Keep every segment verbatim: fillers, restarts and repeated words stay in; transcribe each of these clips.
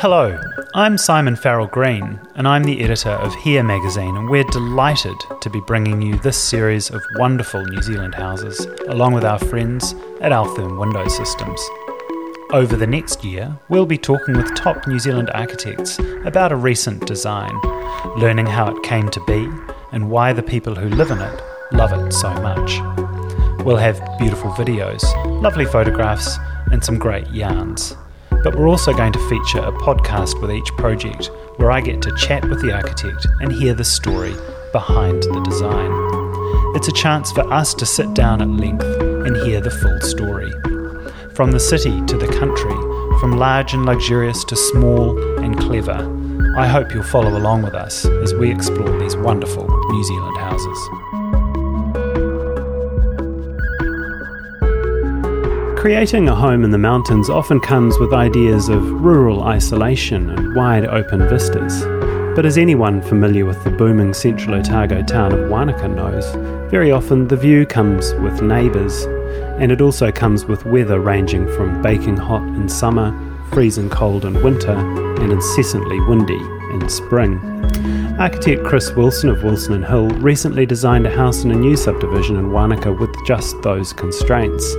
Hello, I'm Simon Farrell-Green, and I'm the editor of Here magazine, and we're delighted to be bringing you this series of wonderful New Zealand houses, along with our friends at Altherm Window Systems. Over the next year, we'll be talking with top New Zealand architects about a recent design, learning how it came to be, and why the people who live in it love it so much. We'll have beautiful videos, lovely photographs, and some great yarns. But we're also going to feature a podcast with each project where I get to chat with the architect and hear the story behind the design. It's a chance for us to sit down at length and hear the full story. From the city to the country, from large and luxurious to small and clever, I hope you'll follow along with us as we explore these wonderful New Zealand houses. Creating a home in the mountains often comes with ideas of rural isolation and wide open vistas. But as anyone familiar with the booming central Otago town of Wanaka knows, very often the view comes with neighbours, and it also comes with weather ranging from baking hot in summer, freezing cold in winter, and incessantly windy in spring. Architect Chris Wilson of Wilson and Hill recently designed a house in a new subdivision in Wanaka with just those constraints.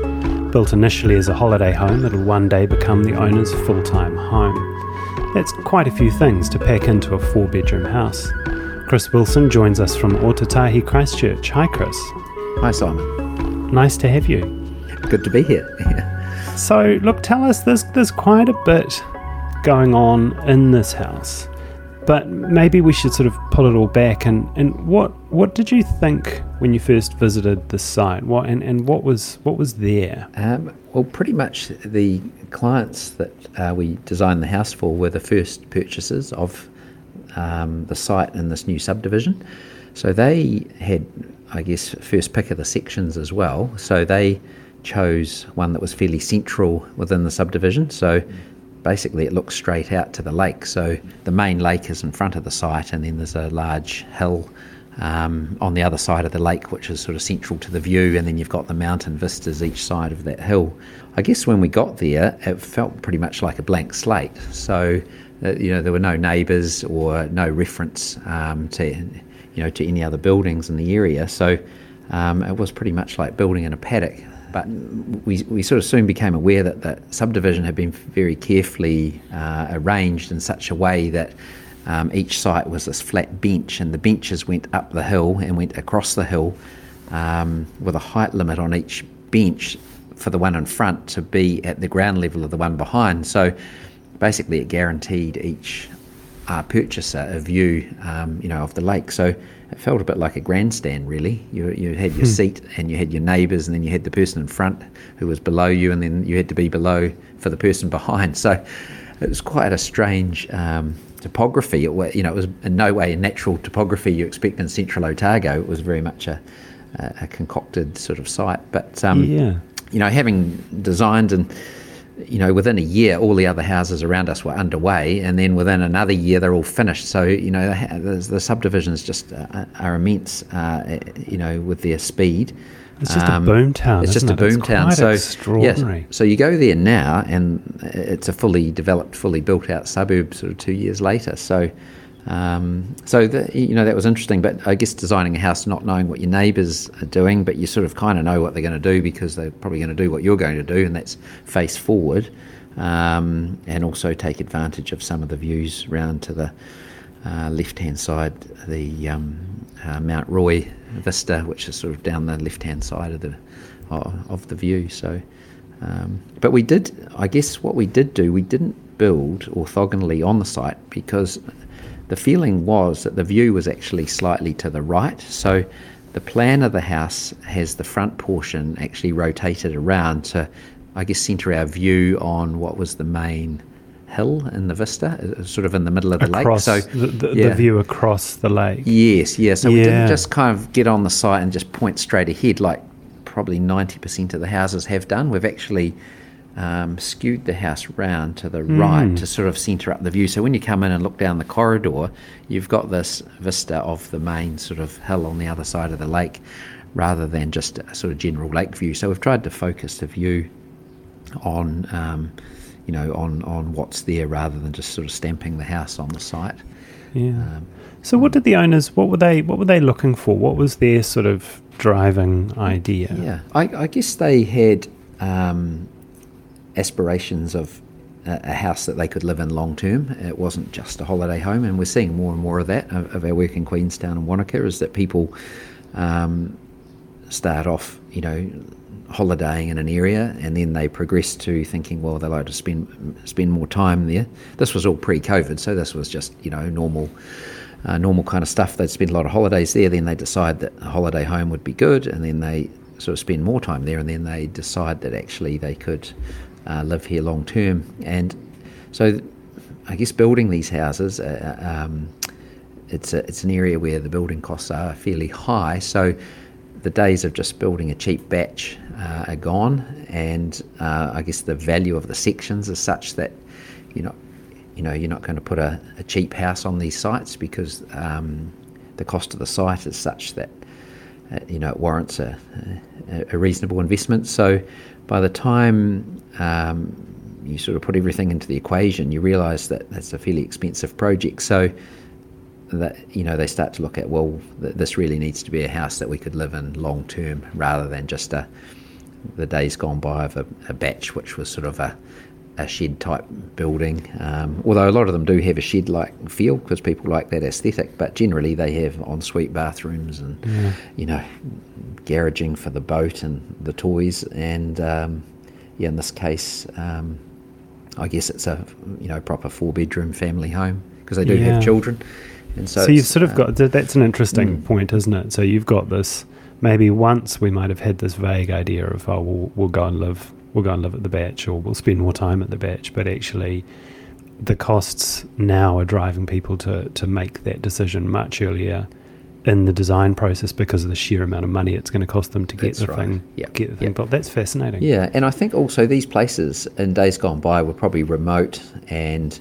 Built initially as a holiday home, it'll one day become the owner's full-time home. That's quite a few things to pack into a four-bedroom house. Chris Wilson joins us from Ōtautahi Christchurch. Hi, Chris. Hi, Simon. Nice to have you. Good to be here. So, look, tell us, there's, there's quite a bit going on in this house, but maybe we should sort of pull it all back. And, and what what did you think when you first visited the site? What and, and what was what was there? Um, well, pretty much the clients that uh, we designed the house for were the first purchasers of um, the site in this new subdivision. So they had, I guess, first pick of the sections as well. So they chose one that was fairly central within the subdivision. So basically it looks straight out to the lake, so the main lake is in front of the site, and then there's a large hill um, on the other side of the lake which is sort of central to the view, and then you've got the mountain vistas each side of that hill. I guess when we got there it felt pretty much like a blank slate, so uh, you know there were no neighbours or no reference um, to you know to any other buildings in the area, so um, it was pretty much like building in a paddock. But we we sort of soon became aware that the subdivision had been very carefully uh, arranged in such a way that um, each site was this flat bench, and the benches went up the hill and went across the hill um, with a height limit on each bench for the one in front to be at the ground level of the one behind. So basically it guaranteed each uh, purchaser a view um, you know, of the lake. So it felt a bit like a grandstand, really. You you had your hmm. seat, and you had your neighbours, and then you had the person in front who was below you, and then you had to be below for the person behind. So it was quite a strange um, topography. It, you know, it was in no way a natural topography you expect in central Otago. It was very much a, a concocted sort of site. But um, yeah. you know, having designed and you know, within a year, all the other houses around us were underway, and then within another year, they're all finished. So, you know, the, the subdivisions just uh, are immense, uh, you know, with their speed. It's just um, a boom town. It's just it? a boom it's town. So extraordinary. Yeah, so you go there now, and it's a fully developed, fully built-out suburb. Sort of two years later. So, um, so the, you know, that was interesting. But I guess designing a house, not knowing what your neighbours are doing, but you sort of kind of know what they're going to do because they're probably going to do what you're going to do, and that's face forward, um, and also take advantage of some of the views round to the uh, left-hand side, the um, uh, Mount Roy Vista, which is sort of down the left-hand side of the of the view. So, um, but we did, I guess, what we did do, we didn't build orthogonally on the site because the feeling was that the view was actually slightly to the right. So, the plan of the house has the front portion actually rotated around to, I guess, centre our view on what was the main hill in the vista, sort of in the middle of the across lake. So the, the, yeah. the view across the lake. Yes, yeah. So yeah. we didn't just kind of get on the site and just point straight ahead like probably ninety percent of the houses have done. We've actually um, skewed the house round to the mm. right to sort of centre up the view. So when you come in and look down the corridor, you've got this vista of the main sort of hill on the other side of the lake rather than just a sort of general lake view. So we've tried to focus the view on Um, you know, on, on what's there rather than just sort of stamping the house on the site. Yeah. Um, so what did the owners, what were they, what were they looking for? What was their sort of driving idea? Yeah, I, I guess they had um, aspirations of a, a house that they could live in long term. It wasn't just a holiday home, and we're seeing more and more of that, of, of our work in Queenstown and Wanaka, is that people um, start off, you know, holidaying in an area, and then they progress to thinking, well, they like to spend spend more time there. This was all pre-COVID, so this was just, you know, normal uh, normal kind of stuff. They'd spend a lot of holidays there, then they decide that a holiday home would be good, and then they sort of spend more time there, and then they decide that actually they could uh, live here long term. And so I guess building these houses, uh, um, it's a, it's an area where the building costs are fairly high, so the days of just building a cheap batch uh, are gone, and uh, I guess the value of the sections is such that you know, you know, you're not going to put a, a cheap house on these sites, because um, the cost of the site is such that uh, you know, it warrants a, a, a reasonable investment. So by the time um, you sort of put everything into the equation, you realise that that's a fairly expensive project. So that, you know, they start to look at, well, th- this really needs to be a house that we could live in long term, rather than just a, the days gone by of a, a batch, which was sort of a, a shed type building. Um, although a lot of them do have a shed like feel, because people like that aesthetic, but generally they have ensuite bathrooms and mm. you know, garaging for the boat and the toys. And um, yeah, in this case, um, I guess it's a, you know, proper four bedroom family home, because they do yeah. have children. And so, so you've sort of got, that's an interesting mm. point, isn't it? So you've got this, maybe once we might have had this vague idea of, oh, we'll, we'll go and live, we'll go and live at the batch, or we'll spend more time at the batch, but actually the costs now are driving people to, to make that decision much earlier in the design process, because of the sheer amount of money it's going to cost them to get that's the right. thing yep. get the thing yep. built. That's fascinating. Yeah, and I think also these places in days gone by were probably remote, and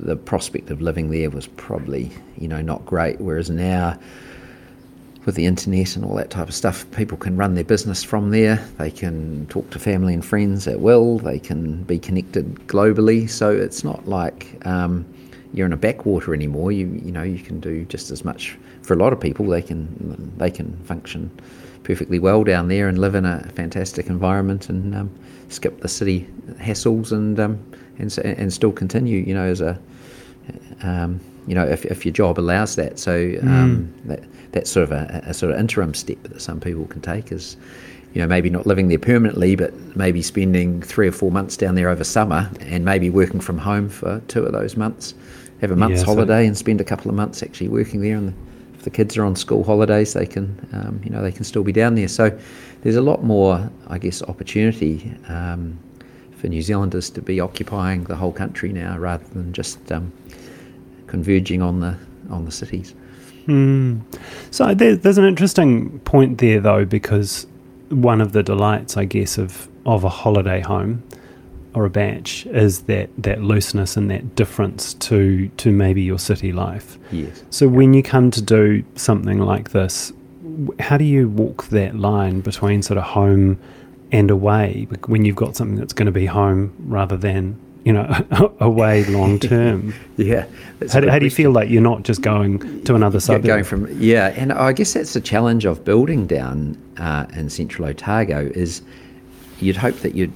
the prospect of living there was probably, you know, not great, whereas now with the internet and all that type of stuff, people can run their business from there, they can talk to family and friends at will, they can be connected globally. So it's not like um, you're in a backwater anymore. You you know you can do just as much. For a lot of people, they can they can function perfectly well down there and live in a fantastic environment, and um, skip the city hassles, and um, and and still continue, you know, as a um, you know, if if your job allows that. So um, mm. that that's sort of a, a sort of interim step that some people can take, is, you know, maybe not living there permanently, but maybe spending three or four months down there over summer, and maybe working from home for two of those months, have a month's yeah, holiday, so and spend a couple of months actually working there. And the, if the kids are on school holidays, they can um, you know, they can still be down there. So there's a lot more, I guess, opportunity Um, for New Zealanders to be occupying the whole country now, rather than just um, converging on the on the cities. Mm. So there, there's an interesting point there, though, because one of the delights, I guess, of of a holiday home or a batch is that that looseness and that difference to to maybe your city life. Yes. So yeah. when you come to do something like this, how do you walk that line between sort of home and away, when you've got something that's going to be home rather than, you know, away long term? yeah. How, how do you feel like you're not just going to another suburb? Going from, yeah, and I guess that's the challenge of building down uh, in central Otago, is you'd hope that you'd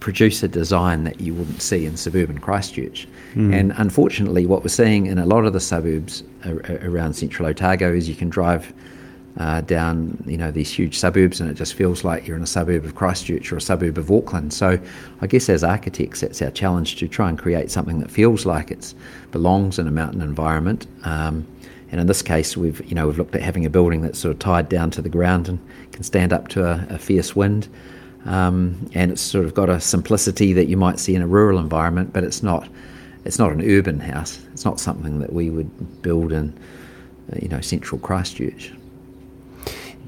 produce a design that you wouldn't see in suburban Christchurch. Mm. And unfortunately, what we're seeing in a lot of the suburbs ar- around central Otago is you can drive Uh, down, you know, these huge suburbs, and it just feels like you're in a suburb of Christchurch or a suburb of Auckland. So I guess as architects, that's our challenge, to try and create something that feels like it belongs in a mountain environment. Um, and in this case, we've, you know, we've looked at having a building that's sort of tied down to the ground and can stand up to a, a fierce wind. Um, and it's sort of got a simplicity that you might see in a rural environment, but it's not, it's not an urban house. It's not something that we would build in, you know, central Christchurch.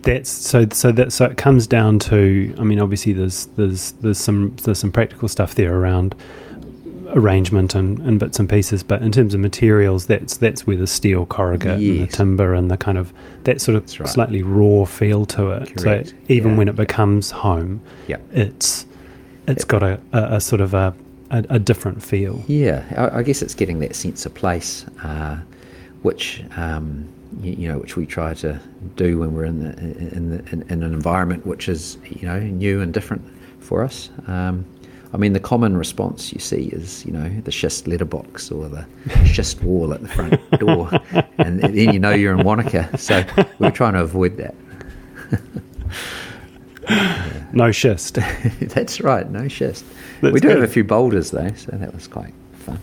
That's so. So that so it comes down to, I mean, obviously there's there's there's some there's some practical stuff there around arrangement and, and bits and pieces, but in terms of materials, that's that's where the steel corrugate yes. and the timber and the kind of that sort of that's right. slightly raw feel to it. Correct. So even yeah. when it becomes home, yeah. it's it's got a, a, a sort of a a, a different feel. Yeah, I, I guess it's getting that sense of place, uh, which um, you, you know, which we try to do when we're in the, in, the, in, in an environment which is, you know, new and different for us. Um, I mean, the common response you see is, you know, the schist letterbox or the schist wall at the front door, and then you know you're in Wanaka. So we're trying to avoid that. Yeah. No schist. That's right, no schist. That's we do good. Have a few boulders though, so that was quite fun.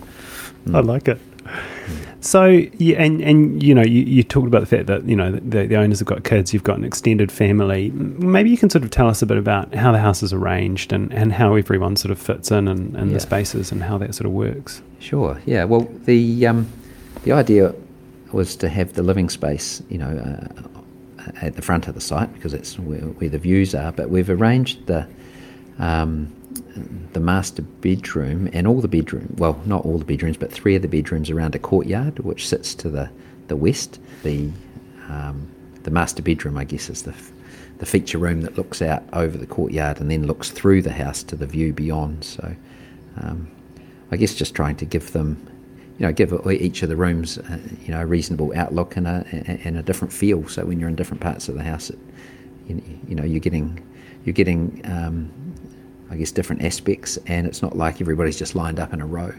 Mm. I like it. Mm. So, yeah, and, and you know, you, you talked about the fact that, you know, the, the owners have got kids, you've got an extended family. Maybe you can sort of tell us a bit about how the house is arranged and, and how everyone sort of fits in and, and yeah. the spaces and how that sort of works. Sure, yeah. Well, the um, the idea was to have the living space, you know, uh, at the front of the site, because it's where, where the views are, but we've arranged the um, the master bedroom and all the bedroom, well, not all the bedrooms, but three of the bedrooms around a courtyard which sits to the, the west. The um, the master bedroom, I guess, is the the feature room that looks out over the courtyard and then looks through the house to the view beyond. So um, I guess just trying to give them, you know, give each of the rooms, uh, you know, a reasonable outlook and a and a different feel. So when you're in different parts of the house, it, you, you know, you're getting, you're getting, um, I guess, different aspects, and it's not like everybody's just lined up in a row.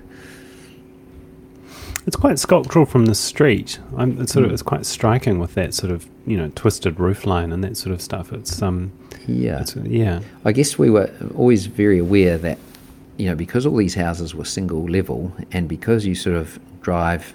It's quite sculptural from the street. I'm, it's sort mm. of it's quite striking with that sort of, you know, twisted roofline and that sort of stuff. It's um, yeah, it's, yeah. I guess we were always very aware that, you know, because all these houses were single level, and because you sort of drive,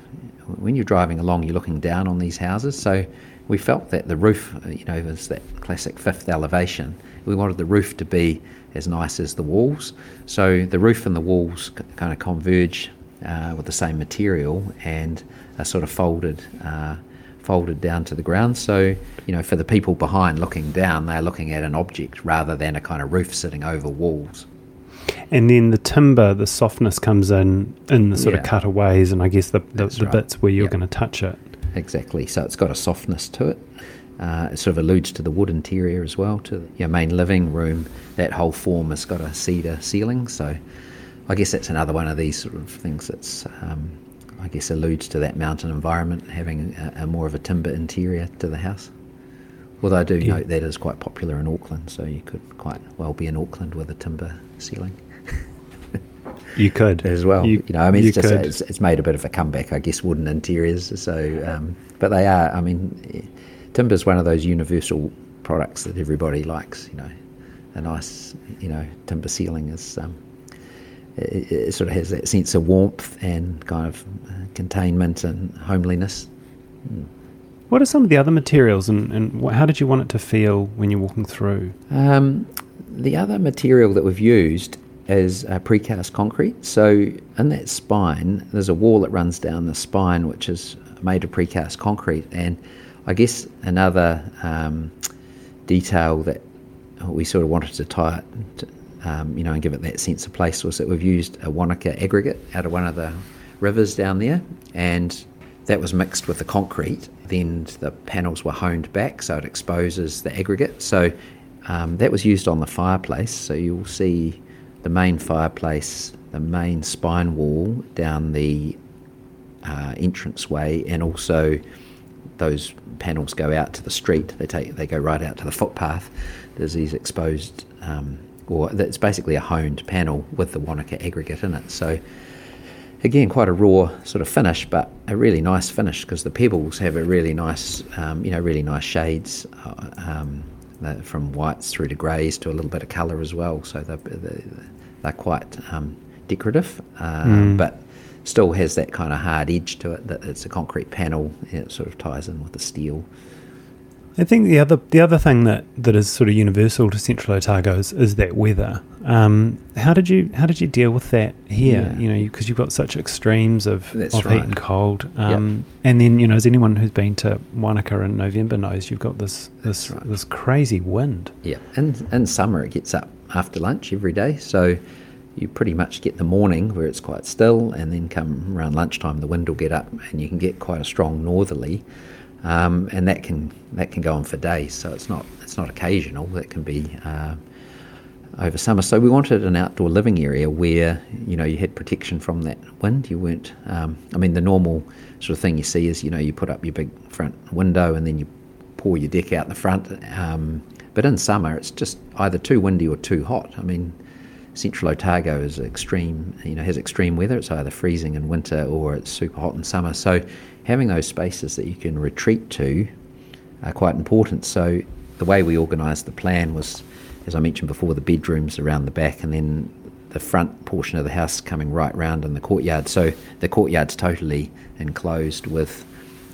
when you're driving along, you're looking down on these houses. So we felt that the roof, you know, was that classic fifth elevation. We wanted the roof to be as nice as the walls. So the roof and the walls kind of converge uh, with the same material and are sort of folded, uh, folded down to the ground. So, you know, for the people behind looking down, they're looking at an object rather than a kind of roof sitting over walls. And then the timber, the softness comes in in the sort yeah. of cutaways, and I guess the, the, the right. bits where you're yep. going to touch it. Exactly. So it's got a softness to it. Uh, it sort of alludes to the wood interior as well, to your main living room. That whole form has got a cedar ceiling. So I guess that's another one of these sort of things that's, um, I guess, alludes to that mountain environment, having a, a more of a timber interior to the house. Although I do yeah. note that is quite popular in Auckland, so you could quite well be in Auckland with a timber ceiling. You could as well. You, you know, I mean, it's just it's, it's made a bit of a comeback, I guess, wooden interiors. So, um, but they are. I mean, timber's one of those universal products that everybody likes. You know, a nice, you know, timber ceiling is. Um, it, it sort of has that sense of warmth and kind of uh, containment and homeliness. Mm. What are some of the other materials, and, and how did you want it to feel when you're walking through? Um, the other material that we've used is uh, precast concrete. So in that spine, there's a wall that runs down the spine, which is made of precast concrete. And I guess another um, detail that we sort of wanted to tie it, to, um, you know, and give it that sense of place was that we've used a Wanaka aggregate out of one of the rivers down there, and that was mixed with the concrete. Then the panels were honed back, so it exposes the aggregate. So um, that was used on the fireplace. So you'll see the main fireplace, the main spine wall, down the uh, entranceway, and also those panels go out to the street. They take, they go right out to the footpath. There's these exposed, um, or it's basically a honed panel with the Wanaka aggregate in it. So, again, quite a raw sort of finish, but a really nice finish because the pebbles have a really nice, um, you know, really nice shades um, from whites through to greys to a little bit of colour as well. So they're, they're quite um, decorative, uh, mm. but still has that kind of hard edge to it that it's a concrete panel and it sort of ties in with the steel. I think the other the other thing that, that is sort of universal to Central Otago is, is that weather. Um, how did you how did you deal with that here? Yeah. You know, because you, you've got such extremes of, of right. heat and cold. Um, yep. And then, you know, as anyone who's been to Wanaka in November knows, you've got this this, right. this crazy wind. Yeah, and in summer it gets up after lunch every day, so you pretty much get the morning where it's quite still, and then come around lunchtime the wind will get up and you can get quite a strong northerly. Um, and that can that can go on for days, so it's not it's not occasional. That can be uh, over summer. So we wanted an outdoor living area where, you know, you had protection from that wind. You weren't, um, I mean, the normal sort of thing you see is, you know, you put up your big front window and then you pour your deck out the front. Um, but in summer, it's just either too windy or too hot. I mean, central Otago is extreme, you know, has extreme weather. It's either freezing in winter or it's super hot in summer. So having those spaces that you can retreat to are quite important. So the way we organised the plan was, as I mentioned before, the bedrooms around the back and then the front portion of the house coming right round in the courtyard. So the courtyard's totally enclosed with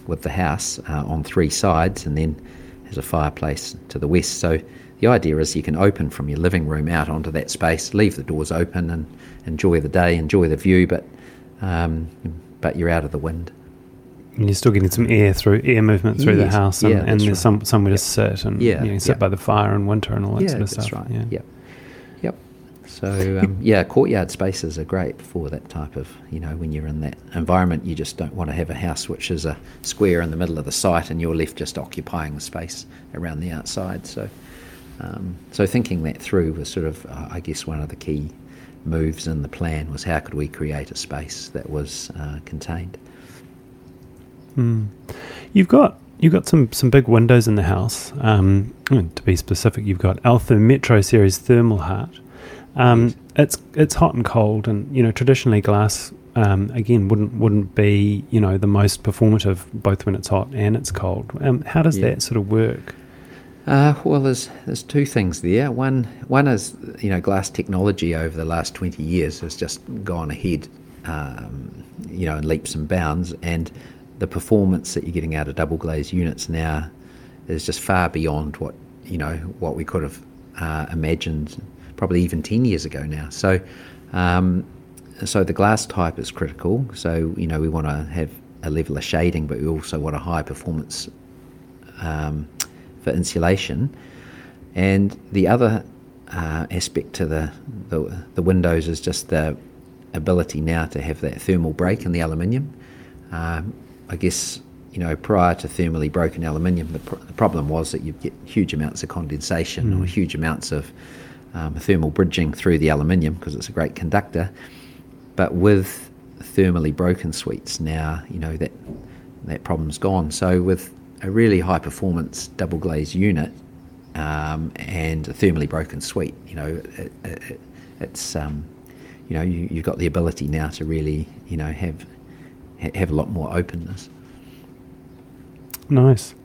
with the house uh, on three sides, and then there's a fireplace to the west. So the idea is you can open from your living room out onto that space, leave the doors open and enjoy the day, enjoy the view, but um, but you're out of the wind. And you're still getting some air through air movement through yes. the house, and, yeah, and there's right. some, somewhere yep. to sit and yeah. you know, sit yep. by the fire in winter and all that yeah, sort of that's stuff. Right. Yeah, yep, yep. So um, yeah, courtyard spaces are great for that type of, you know, when you're in that environment, you just don't want to have a house which is a square in the middle of the site and you're left just occupying the space around the outside. So, um, so thinking that through was sort of, uh, I guess, one of the key moves in the plan was how could we create a space that was uh, contained. Mm. You've got you've got some, some big windows in the house. Um, to be specific, you've got Altherm Metro Series Thermal Heart. Um, yes. It's it's hot and cold, and you know traditionally glass um, again wouldn't wouldn't be you know the most performative both when it's hot and it's cold. Um, how does yeah. that sort of work? Uh, well, there's there's two things there. One one is you know glass technology over the last twenty years has just gone ahead, um, you know, in leaps and bounds, and the performance that you're getting out of double glazed units now is just far beyond what you know what we could have uh, imagined probably even ten years ago now. So, um, so the glass type is critical. So you know we want to have a level of shading, but we also want a high performance um, for insulation. And the other uh, aspect to the, the the windows is just the ability now to have that thermal break in the aluminium. Um, I guess, you know, prior to thermally broken aluminium, the, pr- the problem was that you'd get huge amounts of condensation mm. or huge amounts of um, thermal bridging through the aluminium because it's a great conductor. But with thermally broken suites now, you know, that that problem's gone. So with a really high-performance double-glazed unit um, and a thermally broken suite, you know, it, it, it's, um, you know, you, you've got the ability now to really, you know, have... have a lot more openness. Nice.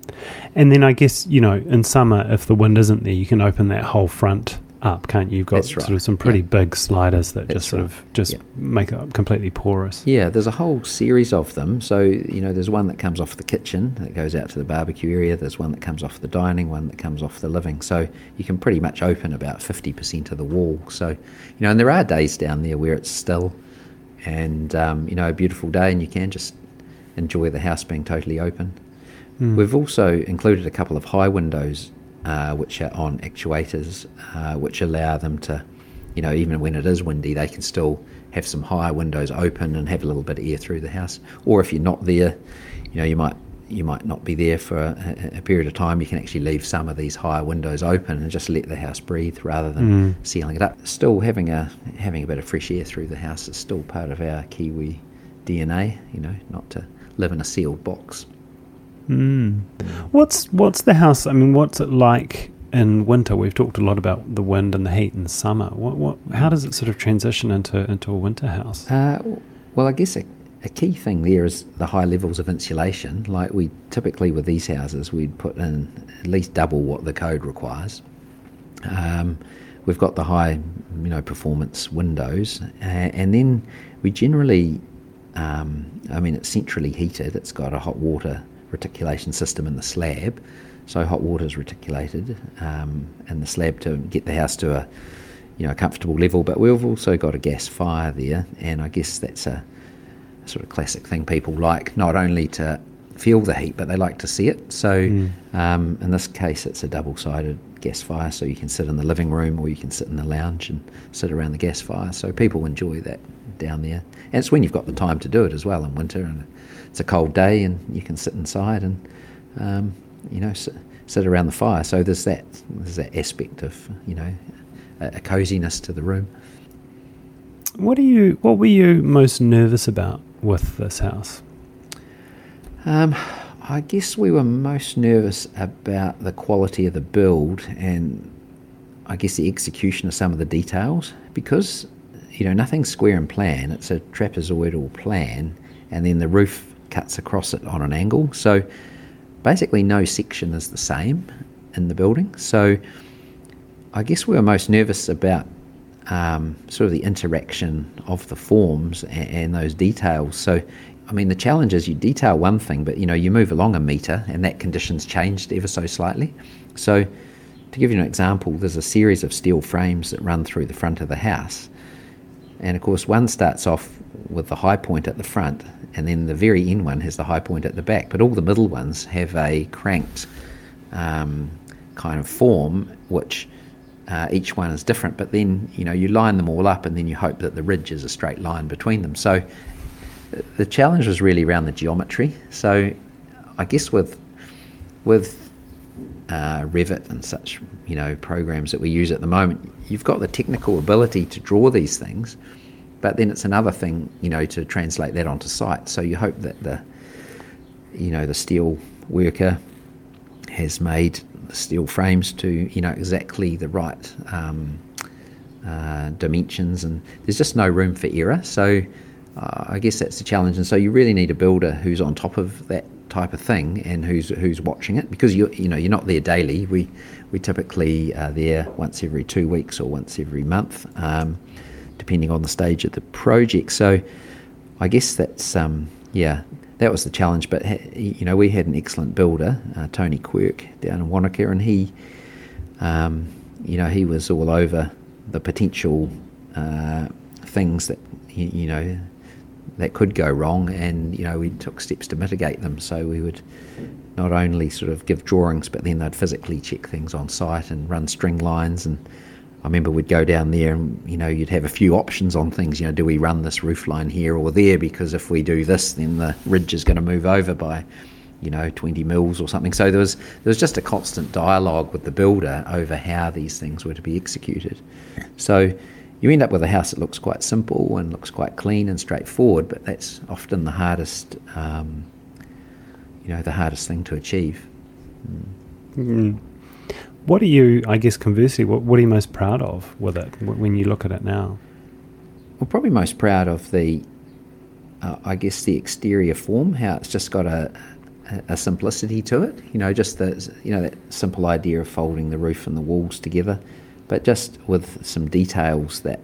And then I guess, you know, in summer, if the wind isn't there, you can open that whole front up, can't you? You've got That's right. sort of some pretty yeah. big sliders that That's just sort right. of just yeah. make it completely porous. Yeah, there's a whole series of them. So, you know, there's one that comes off the kitchen that goes out to the barbecue area. There's one that comes off the dining, one that comes off the living. So you can pretty much open about fifty percent of the wall. So, you know, and there are days down there where it's still and um, you know a beautiful day and you can just enjoy the house being totally open. Mm. We've also included a couple of high windows uh, which are on actuators uh, which allow them to, you know, even when it is windy they can still have some higher windows open and have a little bit of air through the house. Or if you're not there, you know, you might you might not be there for a, a period of time, you can actually leave some of these higher windows open and just let the house breathe rather than mm. sealing it up. Still having a having a bit of fresh air through the house is still part of our Kiwi D N A, you know, not to live in a sealed box. Mm. What's what's the house, I mean, what's it like in winter? We've talked a lot about the wind and the heat in summer. What, what how does it sort of transition into, into a winter house? Uh, well, I guess it A key thing there is the high levels of insulation. Like we typically with these houses, we'd put in at least double what the code requires. Um, we've got the high, you know, performance windows, uh, and then we generally, um, I mean, it's centrally heated. It's got a hot water reticulation system in the slab, so hot water is reticulated um, in the slab to get the house to a, you know, a comfortable level. But we've also got a gas fire there, and I guess that's a sort of classic thing people like, not only to feel the heat but they like to see it. So mm. um, in this case it's a double-sided gas fire, so you can sit in the living room or you can sit in the lounge and sit around the gas fire. So people enjoy that down there, and it's when you've got the time to do it as well in winter, and it's a cold day and you can sit inside and um, you know sit, sit around the fire. So there's that there's that aspect of, you know, a coziness to the room. What are you? What were you most nervous about with this house? Um, I guess we were most nervous about the quality of the build and I guess the execution of some of the details, because, you know, nothing's square in plan. It's a trapezoidal plan, and then the roof cuts across it on an angle. So basically no section is the same in the building. So I guess we were most nervous about um, sort of the interaction of the forms and, and those details. So, I mean, the challenge is you detail one thing, but, you know, you move along a metre and that condition's changed ever so slightly. So to give you an example, there's a series of steel frames that run through the front of the house. And, of course, one starts off with the high point at the front, and then the very end one has the high point at the back. But all the middle ones have a cranked um, kind of form, which uh, each one is different. But then, you know, you line them all up, and then you hope that the ridge is a straight line between them. So the challenge was really around the geometry. So I guess with with uh, Revit and such, you know, programs that we use at the moment, you've got the technical ability to draw these things, but then it's another thing, you know, to translate that onto site. So you hope that the, you know, the steel worker has made the steel frames to, you know, exactly the right um, uh, dimensions, and there's just no room for error. So uh, I guess that's the challenge, and so you really need a builder who's on top of that type of thing and who's who's watching it, because you you know you're not there daily. We we typically are there once every two weeks or once every month, um, depending on the stage of the project. So I guess that's um, yeah that was the challenge. But ha- you know we had an excellent builder, uh, Tony Quirk, down in Wanaka, and he um, you know he was all over the potential uh, things that you, you know. that could go wrong, and you know we took steps to mitigate them. So we would not only sort of give drawings, but then they'd physically check things on site and run string lines. And I remember we'd go down there and you know you'd have a few options on things. You know, do we run this roof line here or there, because if we do this then the ridge is going to move over by you know twenty mils or something. So there was there was just a constant dialogue with the builder over how these things were to be executed. So you end up with a house that looks quite simple and looks quite clean and straightforward, but that's often the hardest, um, you know, the hardest thing to achieve. Mm. What are you, I guess, conversely, what, what are you most proud of with it when you look at it now? Well, probably most proud of the, uh, I guess, the exterior form, how it's just got a, a simplicity to it. You know, just the, you know, that simple idea of folding the roof and the walls together, but just with some details that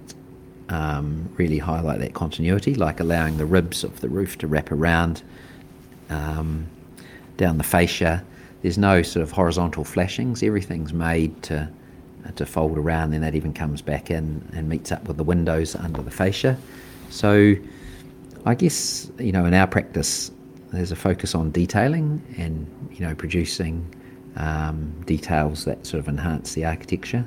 um, really highlight that continuity, like allowing the ribs of the roof to wrap around um, down the fascia. There's no sort of horizontal flashings. Everything's made to uh, to fold around, and that even comes back in and meets up with the windows under the fascia. So I guess, you know, in our practice, there's a focus on detailing and, you know, producing um, details that sort of enhance the architecture.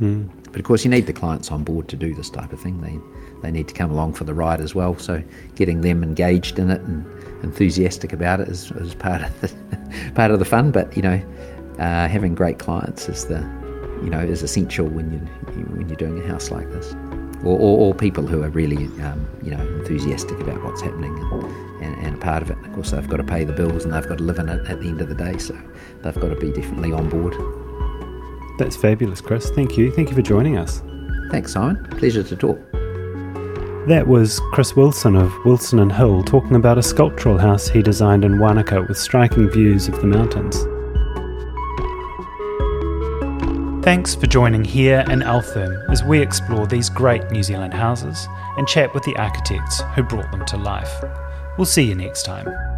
Mm. But of course you need the clients on board to do this type of thing. They they need to come along for the ride as well, so getting them engaged in it and enthusiastic about it is, is part of the part of the fun. But you know uh, having great clients is the you know is essential when you when you're doing a house like this, or, or, or people who are really um, you know enthusiastic about what's happening and, and, and a part of it. And of course they've got to pay the bills and they've got to live in it at the end of the day, so they've got to be definitely on board. That's fabulous, Chris. Thank you. Thank you for joining us. Thanks, Simon. Pleasure to talk. That was Chris Wilson of Wilson and Hill talking about a sculptural house he designed in Wanaka with striking views of the mountains. Thanks for joining Here and Altherm as we explore these great New Zealand houses and chat with the architects who brought them to life. We'll see you next time.